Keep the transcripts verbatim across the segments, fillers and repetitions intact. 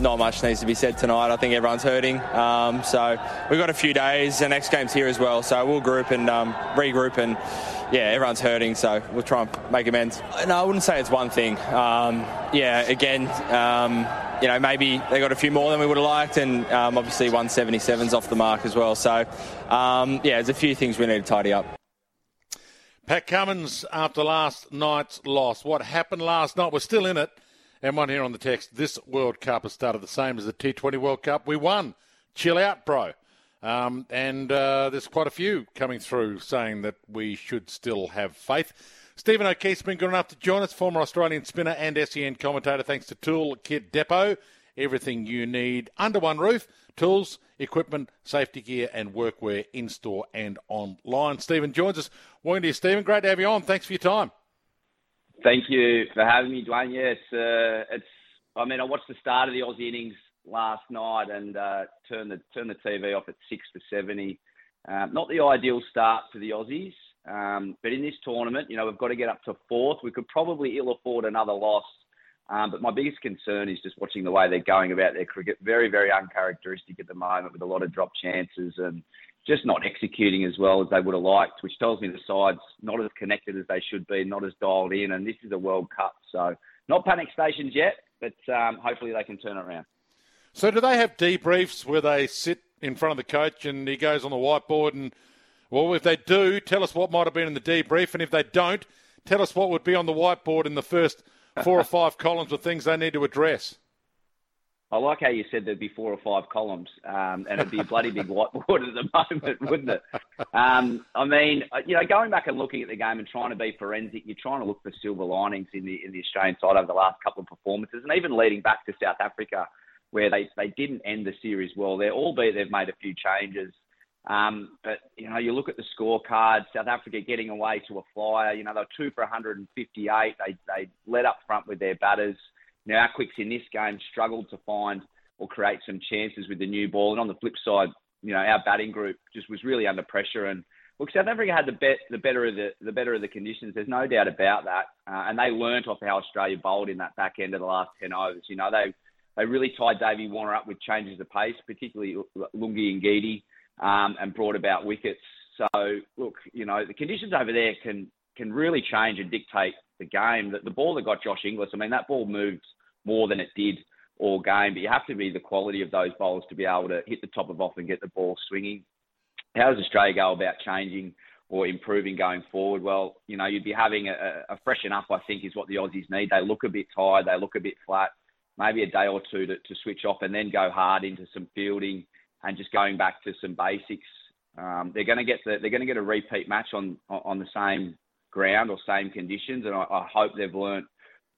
not much needs to be said tonight. I think everyone's hurting. Um, so we've got a few days. The next game's here as well. So we'll group and um, regroup. And, yeah, everyone's hurting. So we'll try and make amends. No, I wouldn't say it's one thing. Um, yeah, again, um, you know, maybe they got a few more than we would have liked. And um, obviously one seventy-seven's off the mark as well. So, um, yeah, there's a few things we need to tidy up. Pat Cummins after last night's loss. What happened last night? We're still in it. And one here on the text. This World Cup has started the same as the T twenty World Cup. We won. Chill out, bro. Um, and uh, there's quite a few coming through saying that we should still have faith. Stephen O'Keefe's been good enough to join us, former Australian spinner and S E N commentator, thanks to Toolkit Depot. Everything you need under one roof. Tools, equipment, safety gear and workwear in-store and online. Stephen joins us. Welcome to you, Stephen. Great to have you on. Thanks for your time. Thank you for having me, Dwayne. Yeah, it's, uh, it's, I mean, I watched the start of the Aussie innings last night and uh, turned the turned the T V off at six for seventy. Um, not the ideal start for the Aussies, um, but in this tournament, you know, we've got to get up to fourth. We could probably ill afford another loss, um, but my biggest concern is just watching the way they're going about their cricket. Very, very uncharacteristic at the moment with a lot of drop chances and just not executing as well as they would have liked, which tells me the side's not as connected as they should be, not as dialed in, and this is a World Cup. So not panic stations yet, but um, hopefully they can turn it around. So do they have debriefs where they sit in front of the coach and he goes on the whiteboard and, well, if they do, tell us what might have been in the debrief, and if they don't, tell us what would be on the whiteboard in the first four or five columns of things they need to address? I like how you said there'd be four or five columns, um, and it'd be a bloody big whiteboard at the moment, wouldn't it? Um, I mean, you know, going back and looking at the game and trying to be forensic, you're trying to look for silver linings in the in the Australian side over the last couple of performances, and even leading back to South Africa, where they, they didn't end the series well there, albeit they've made a few changes. Um, but, you know, you look at the scorecard, South Africa getting away to a flyer. You know, they were two for one fifty-eight. They, they led up front with their batters. Now, our quicks in this game struggled to find or create some chances with the new ball. And on the flip side, you know, our batting group just was really under pressure. And look, South Africa had the, bet, the better of the, the better of the conditions. There's no doubt about that. Uh, and they learnt off how Australia bowled in that back end of the last ten overs. You know, they they really tied Davey Warner up with changes of pace, particularly Lungi and Giedi, um, and brought about wickets. So, look, you know, the conditions over there can can really change and dictate the game. The, the ball that got Josh Inglis, I mean, that ball moved more than it did all game, but you have to be the quality of those bowlers to be able to hit the top of off and get the ball swinging. How does Australia go about changing or improving going forward? Well, you know, you'd be having a, a freshen up, I think, is what the Aussies need. They look a bit tired, they look a bit flat, maybe a day or two to, to switch off and then go hard into some fielding and just going back to some basics. Um, they're going to get the, they're going to get a repeat match on on the same ground or same conditions, and I, I hope they've learnt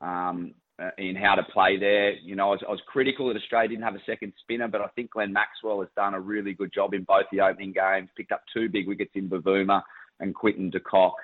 um, in how to play there. You know, I was, I was critical that Australia didn't have a second spinner, but I think Glenn Maxwell has done a really good job in both the opening games, picked up two big wickets in Bavuma and Quinton de Kock.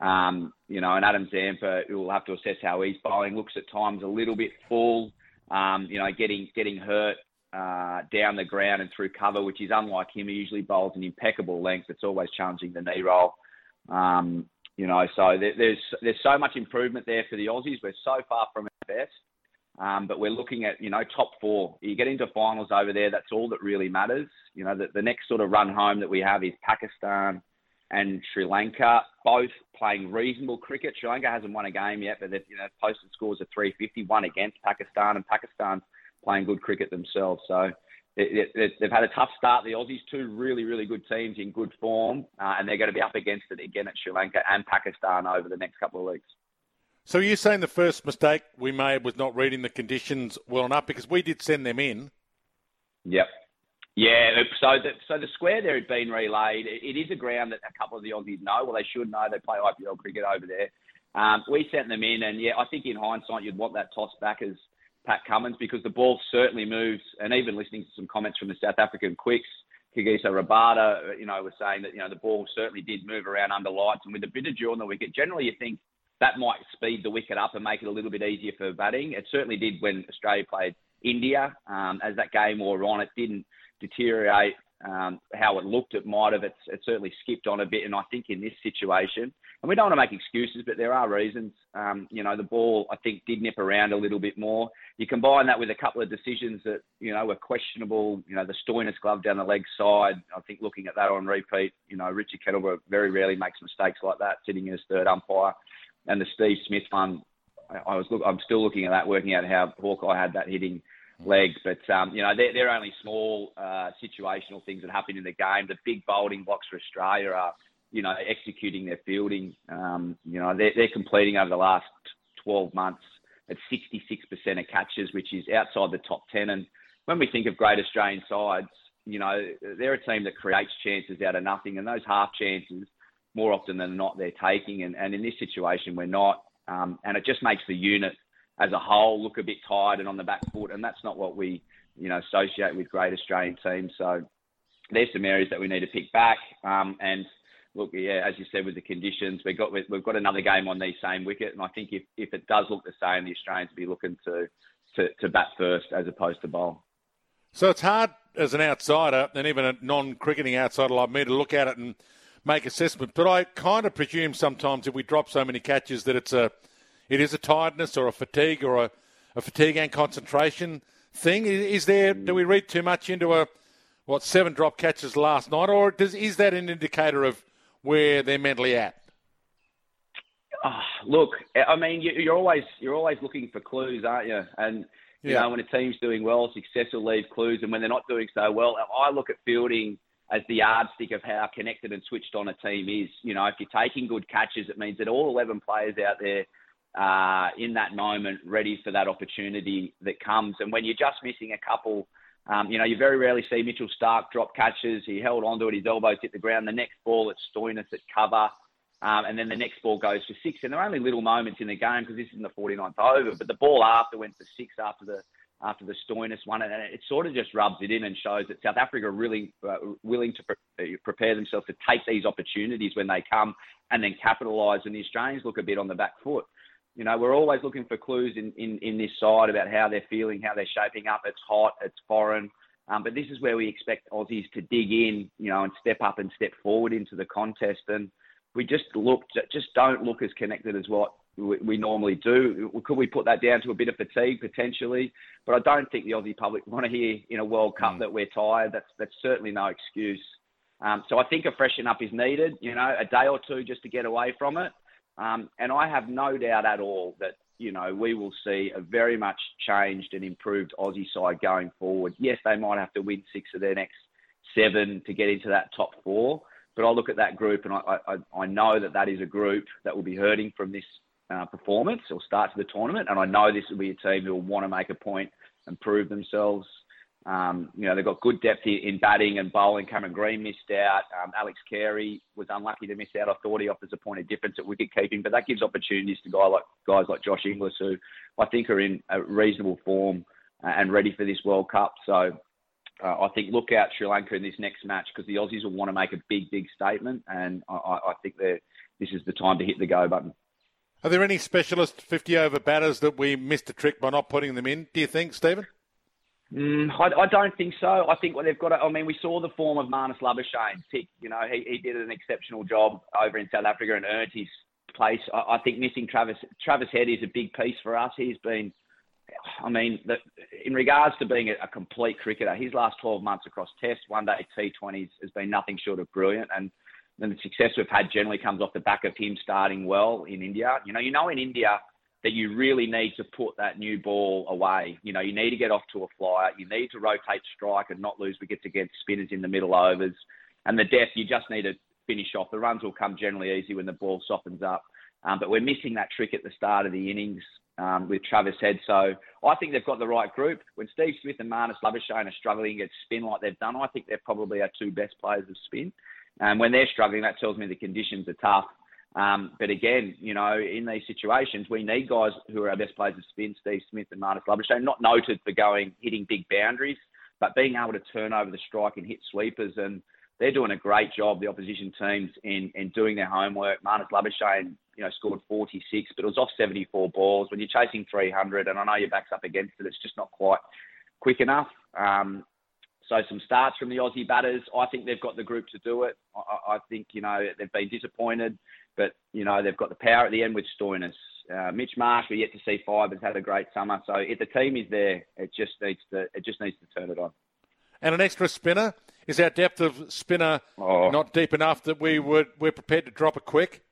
Um, you know, and Adam Zampa, who'll have to assess how he's bowling, looks at times a little bit full, um, you know, getting getting hurt uh, down the ground and through cover, which is unlike him. He usually bowls an impeccable length. It's always challenging the knee roll. Um, You know, so there's there's so much improvement there for the Aussies. We're so far from our best, um, but we're looking at, you know, top four. You get into finals over there, that's all that really matters. You know, the, the next sort of run home that we have is Pakistan and Sri Lanka, both playing reasonable cricket. Sri Lanka hasn't won a game yet, but they've, you know, posted scores of three fifty, one against Pakistan, and Pakistan's playing good cricket themselves. So it, it, they've had a tough start. The Aussies, two really, really good teams in good form, uh, and they're going to be up against it again at Sri Lanka and Pakistan over the next couple of weeks. So are you saying the first mistake we made was not reading the conditions well enough? Because we did send them in. Yep. Yeah, so the, so the square there had been relayed. It, it is a ground that a couple of the Aussies know. Well, they should know. They play I P L cricket over there. Um, we sent them in, and, yeah, I think in hindsight you'd want that toss back as Pat Cummins, because the ball certainly moves, and even listening to some comments from the South African quicks, Kagiso Rabada, you know, was saying that, you know, the ball certainly did move around under lights, and with a bit of dew on the wicket, generally you think that might speed the wicket up and make it a little bit easier for batting. It certainly did when Australia played India. Um, as that game wore on, it didn't deteriorate Um, how it looked, it might have, it's, it certainly skipped on a bit. And I think in this situation, and we don't want to make excuses, but there are reasons. Um, you know, the ball, I think, did nip around a little bit more. You combine that with a couple of decisions that, you know, were questionable. You know, the Stoinis glove down the leg side, I think looking at that on repeat, you know, Richard Kettleborough very rarely makes mistakes like that, sitting as third umpire. And the Steve Smith one, I was, look, I'm still looking at that, working out how Hawkeye had that hitting leg, but um, you know, they're, they're only small uh, situational things that happen in the game. The big bowling blocks for Australia are, you know, executing their fielding. Um, you know, they're, they're completing over the last twelve months at sixty-six percent of catches, which is outside the top ten. And when we think of great Australian sides, you know, they're a team that creates chances out of nothing, and those half chances, more often than not, they're taking. And, and in this situation, we're not. Um, and it just makes the unit as a whole look a bit tired and on the back foot, and that's not what we, you know, associate with great Australian teams. So there's some areas that we need to pick back. Um, and look, yeah, as you said, with the conditions, we've got we've got another game on these same wicket, and I think if, if it does look the same, the Australians will be looking to, to, to bat first as opposed to bowl. So it's hard as an outsider, and even a non-cricketing outsider like me, to look at it and make assessment. But I kind of presume sometimes if we drop so many catches that it's a It is a tiredness or a fatigue or a, a fatigue and concentration thing. Is there? Do we read too much into a what seven drop catches last night, or does, is that an indicator of where they're mentally at? Oh, look, I mean, you're always you're always looking for clues, aren't you? And you yeah. know, when a team's doing well, success will leave clues, and when they're not doing so well, I look at fielding as the yardstick of how connected and switched on a team is. You know, if you're taking good catches, it means that all eleven players out there, Uh, in that moment, ready for that opportunity that comes. And when you're just missing a couple, um, you know, you very rarely see Mitchell Stark drop catches. He held onto it, his elbows hit the ground. The next ball, it's Stoinis at cover. Um, and then the next ball goes for six. And there are only little moments in the game because this isn't the forty-ninth over. But the ball after went for six after the after the Stoinis one. And it sort of just rubs it in and shows that South Africa are really uh, willing to pre- prepare themselves to take these opportunities when they come and then capitalise. And the Australians look a bit on the back foot. You know, we're always looking for clues in, in, in this side about how they're feeling, how they're shaping up. It's hot, it's foreign. Um, but this is where we expect Aussies to dig in, you know, and step up and step forward into the contest. And we just look, just don't look as connected as what we, we normally do. Could we put that down to a bit of fatigue potentially? But I don't think the Aussie public want to hear in a World Cup mm. that we're tired. That's, that's certainly no excuse. Um, so I think a freshen up is needed, you know, a day or two just to get away from it. Um, and I have no doubt at all that, you know, we will see a very much changed and improved Aussie side going forward. Yes, they might have to win six of their next seven to get into that top four. But I look at that group and I, I, I know that that is a group that will be hurting from this uh, performance or start to the tournament. And I know this will be a team who will want to make a point and prove themselves. Um, you know, they've got good depth in batting and bowling. Cameron Green missed out. Um, Alex Carey was unlucky to miss out. I thought he offers a point of difference at wicket-keeping, but that gives opportunities to guy like, guys like Josh Inglis, who I think are in a reasonable form and ready for this World Cup. So uh, I think look out Sri Lanka in this next match because the Aussies will want to make a big, big statement, and I, I think this is the time to hit the go button. Are there any specialist fifty-over batters that we missed a trick by not putting them in, do you think, Stephen? Mm, I, I don't think so. I think what they've got to, I mean, we saw the form of Marnus Labuschagne pick. You know, he, he did an exceptional job over in South Africa and earned his place. I, I think missing Travis Travis Head is a big piece for us. He's been, I mean, the, in regards to being a, a complete cricketer, his last twelve months across Test, One Day, T twenties has been nothing short of brilliant. And, and the success we've had generally comes off the back of him starting well in India. You know, you know in India that you really need to put that new ball away. You know, you need to get off to a flyer. You need to rotate strike and not lose wickets against spinners in the middle overs. And the depth, you just need to finish off. The runs will come generally easy when the ball softens up. Um, but we're missing that trick at the start of the innings um, with Travis Head. So I think they've got the right group. When Steve Smith and Marnus Labuschagne are struggling at spin like they've done, I think they're probably our two best players of spin. And when they're struggling, that tells me the conditions are tough. Um, but again, you know, in these situations, we need guys who are our best players of spin, Steve Smith and Marnus Labuschagne, not noted for going, hitting big boundaries, but being able to turn over the strike and hit sweepers. And they're doing a great job, the opposition teams, in, in doing their homework. Marnus Labuschagne, you know, scored forty-six, but it was off seventy-four balls. When you're chasing three hundred, and I know your back's up against it, it's just not quite quick enough. Um, So some starts from the Aussie batters. I think they've got the group to do it. I, I think, you know, they've been disappointed, but, you know, they've got the power at the end with Stoinis. Uh, Mitch Marsh, we're yet to see five, has had a great summer. So if the team is there, it just needs to it just needs to turn it on. And an extra spinner? Is our depth of spinner oh. not deep enough that we would, we're prepared to drop it quick?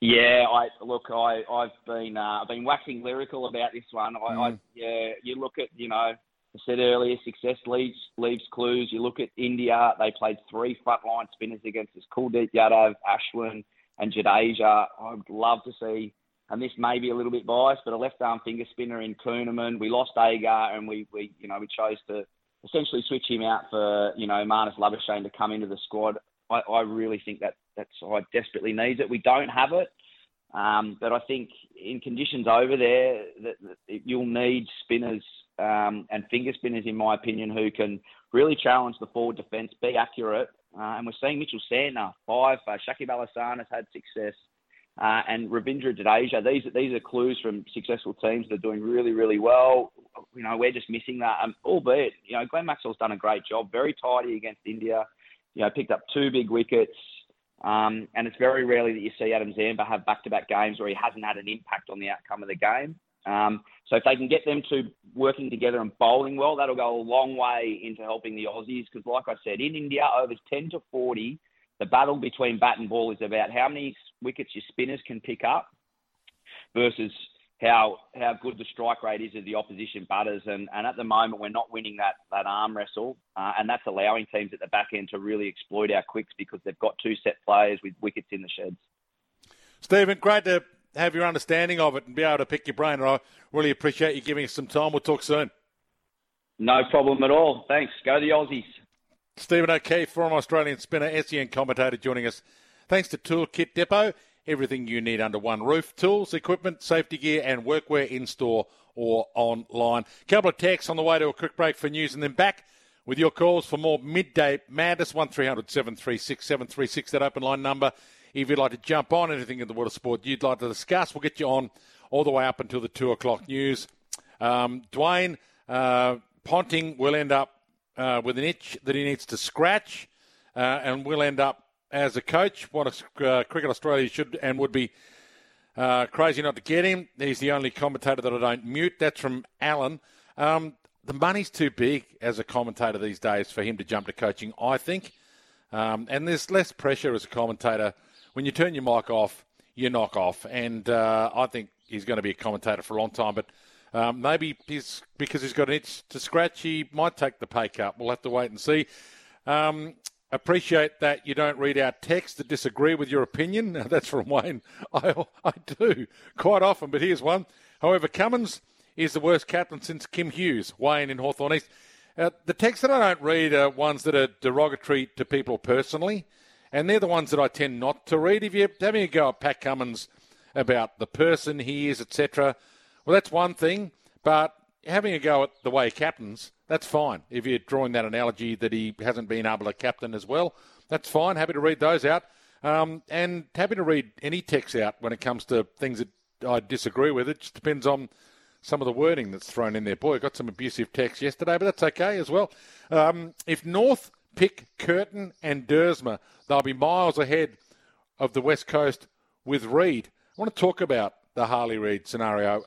Yeah, I look, I, I've been uh, I've been waxing lyrical about this one. I, mm. I yeah, you look at, you know, I said earlier, success leaves, leaves clues. You look at India, they played three frontline spinners against us, Kuldeep Yadav, Ashwin and Jadeja. I would love to see, and this may be a little bit biased, but a left-arm finger spinner in Kuhnemann. We lost Agar and we, we, you know, we chose to essentially switch him out for, you know, Marnus Labuschagne to come into the squad. I, I really think that that's, I desperately need it. We don't have it. Um, but I think in conditions over there, that, that you'll need spinners um, and finger spinners, in my opinion, who can really challenge the forward defence, be accurate. Uh, and we're seeing Mitchell Sandner, five. Uh, Shakib Al Hasan has had success. Uh, and Ravindra Jadeja. These, these are clues from successful teams that are doing really, really well. You know, we're just missing that. Um, albeit, you know, Glenn Maxwell's done a great job, very tidy against India. You know, picked up two big wickets. Um, and it's very rarely that you see Adam Zampa have back-to-back games where he hasn't had an impact on the outcome of the game. Um, so if they can get them to working together and bowling well, that'll go a long way into helping the Aussies. Because like I said, in India, overs ten to forty, the battle between bat and ball is about how many wickets your spinners can pick up versus how how good the strike rate is of the opposition batters. And, and at the moment, we're not winning that, that arm wrestle. Uh, and that's allowing teams at the back end to really exploit our quicks because they've got two set players with wickets in the sheds. Stephen, great to have your understanding of it and be able to pick your brain. And I really appreciate you giving us some time. We'll talk soon. No problem at all. Thanks. Go the Aussies. Stephen O'Keefe, former Australian spinner, S E N commentator, joining us. Thanks to Toolkit Depot. Everything you need under one roof. Tools, equipment, safety gear and workwear in-store or online. Couple of texts on the way to a quick break for news and then back with your calls for more Midday Madness. one three hundred seven three six seven three six, that open line number. If you'd like to jump on anything in the world of sport you'd like to discuss, we'll get you on all the way up until the two o'clock news. Um, Dwayne uh, Ponting will end up uh, with an itch that he needs to scratch uh, and will end up as a coach. What a, uh, Cricket Australia should and would be uh, crazy not to get him. He's the only commentator that I don't mute. That's from Alan. Um, the money's too big as a commentator these days for him to jump to coaching, I think. Um, and there's less pressure as a commentator. When you turn your mic off, you knock off. And uh, I think he's going to be a commentator for a long time. But um, maybe he's, because he's got an itch to scratch, he might take the pay cut. We'll have to wait and see. Um Appreciate that you don't read our texts that disagree with your opinion. Now, that's from Wayne. I, I do quite often, but here's one. However, Cummins is the worst captain since Kim Hughes. Wayne in Hawthorne East. Uh, the texts that I don't read are ones that are derogatory to people personally, and they're the ones that I tend not to read. If you're having a go at Pat Cummins about the person he is, et cetera, well, that's one thing, but having a go at the way he captains, that's fine. If you're drawing that analogy that he hasn't been able to captain as well, that's fine. Happy to read those out. Um, and happy to read any text out when it comes to things that I disagree with. It just depends on some of the wording that's thrown in there. Boy, I got some abusive text yesterday, but that's okay as well. Um, if North pick Curtin and Dersma, they'll be miles ahead of the West Coast with Reid. I want to talk about the Harley Reid scenario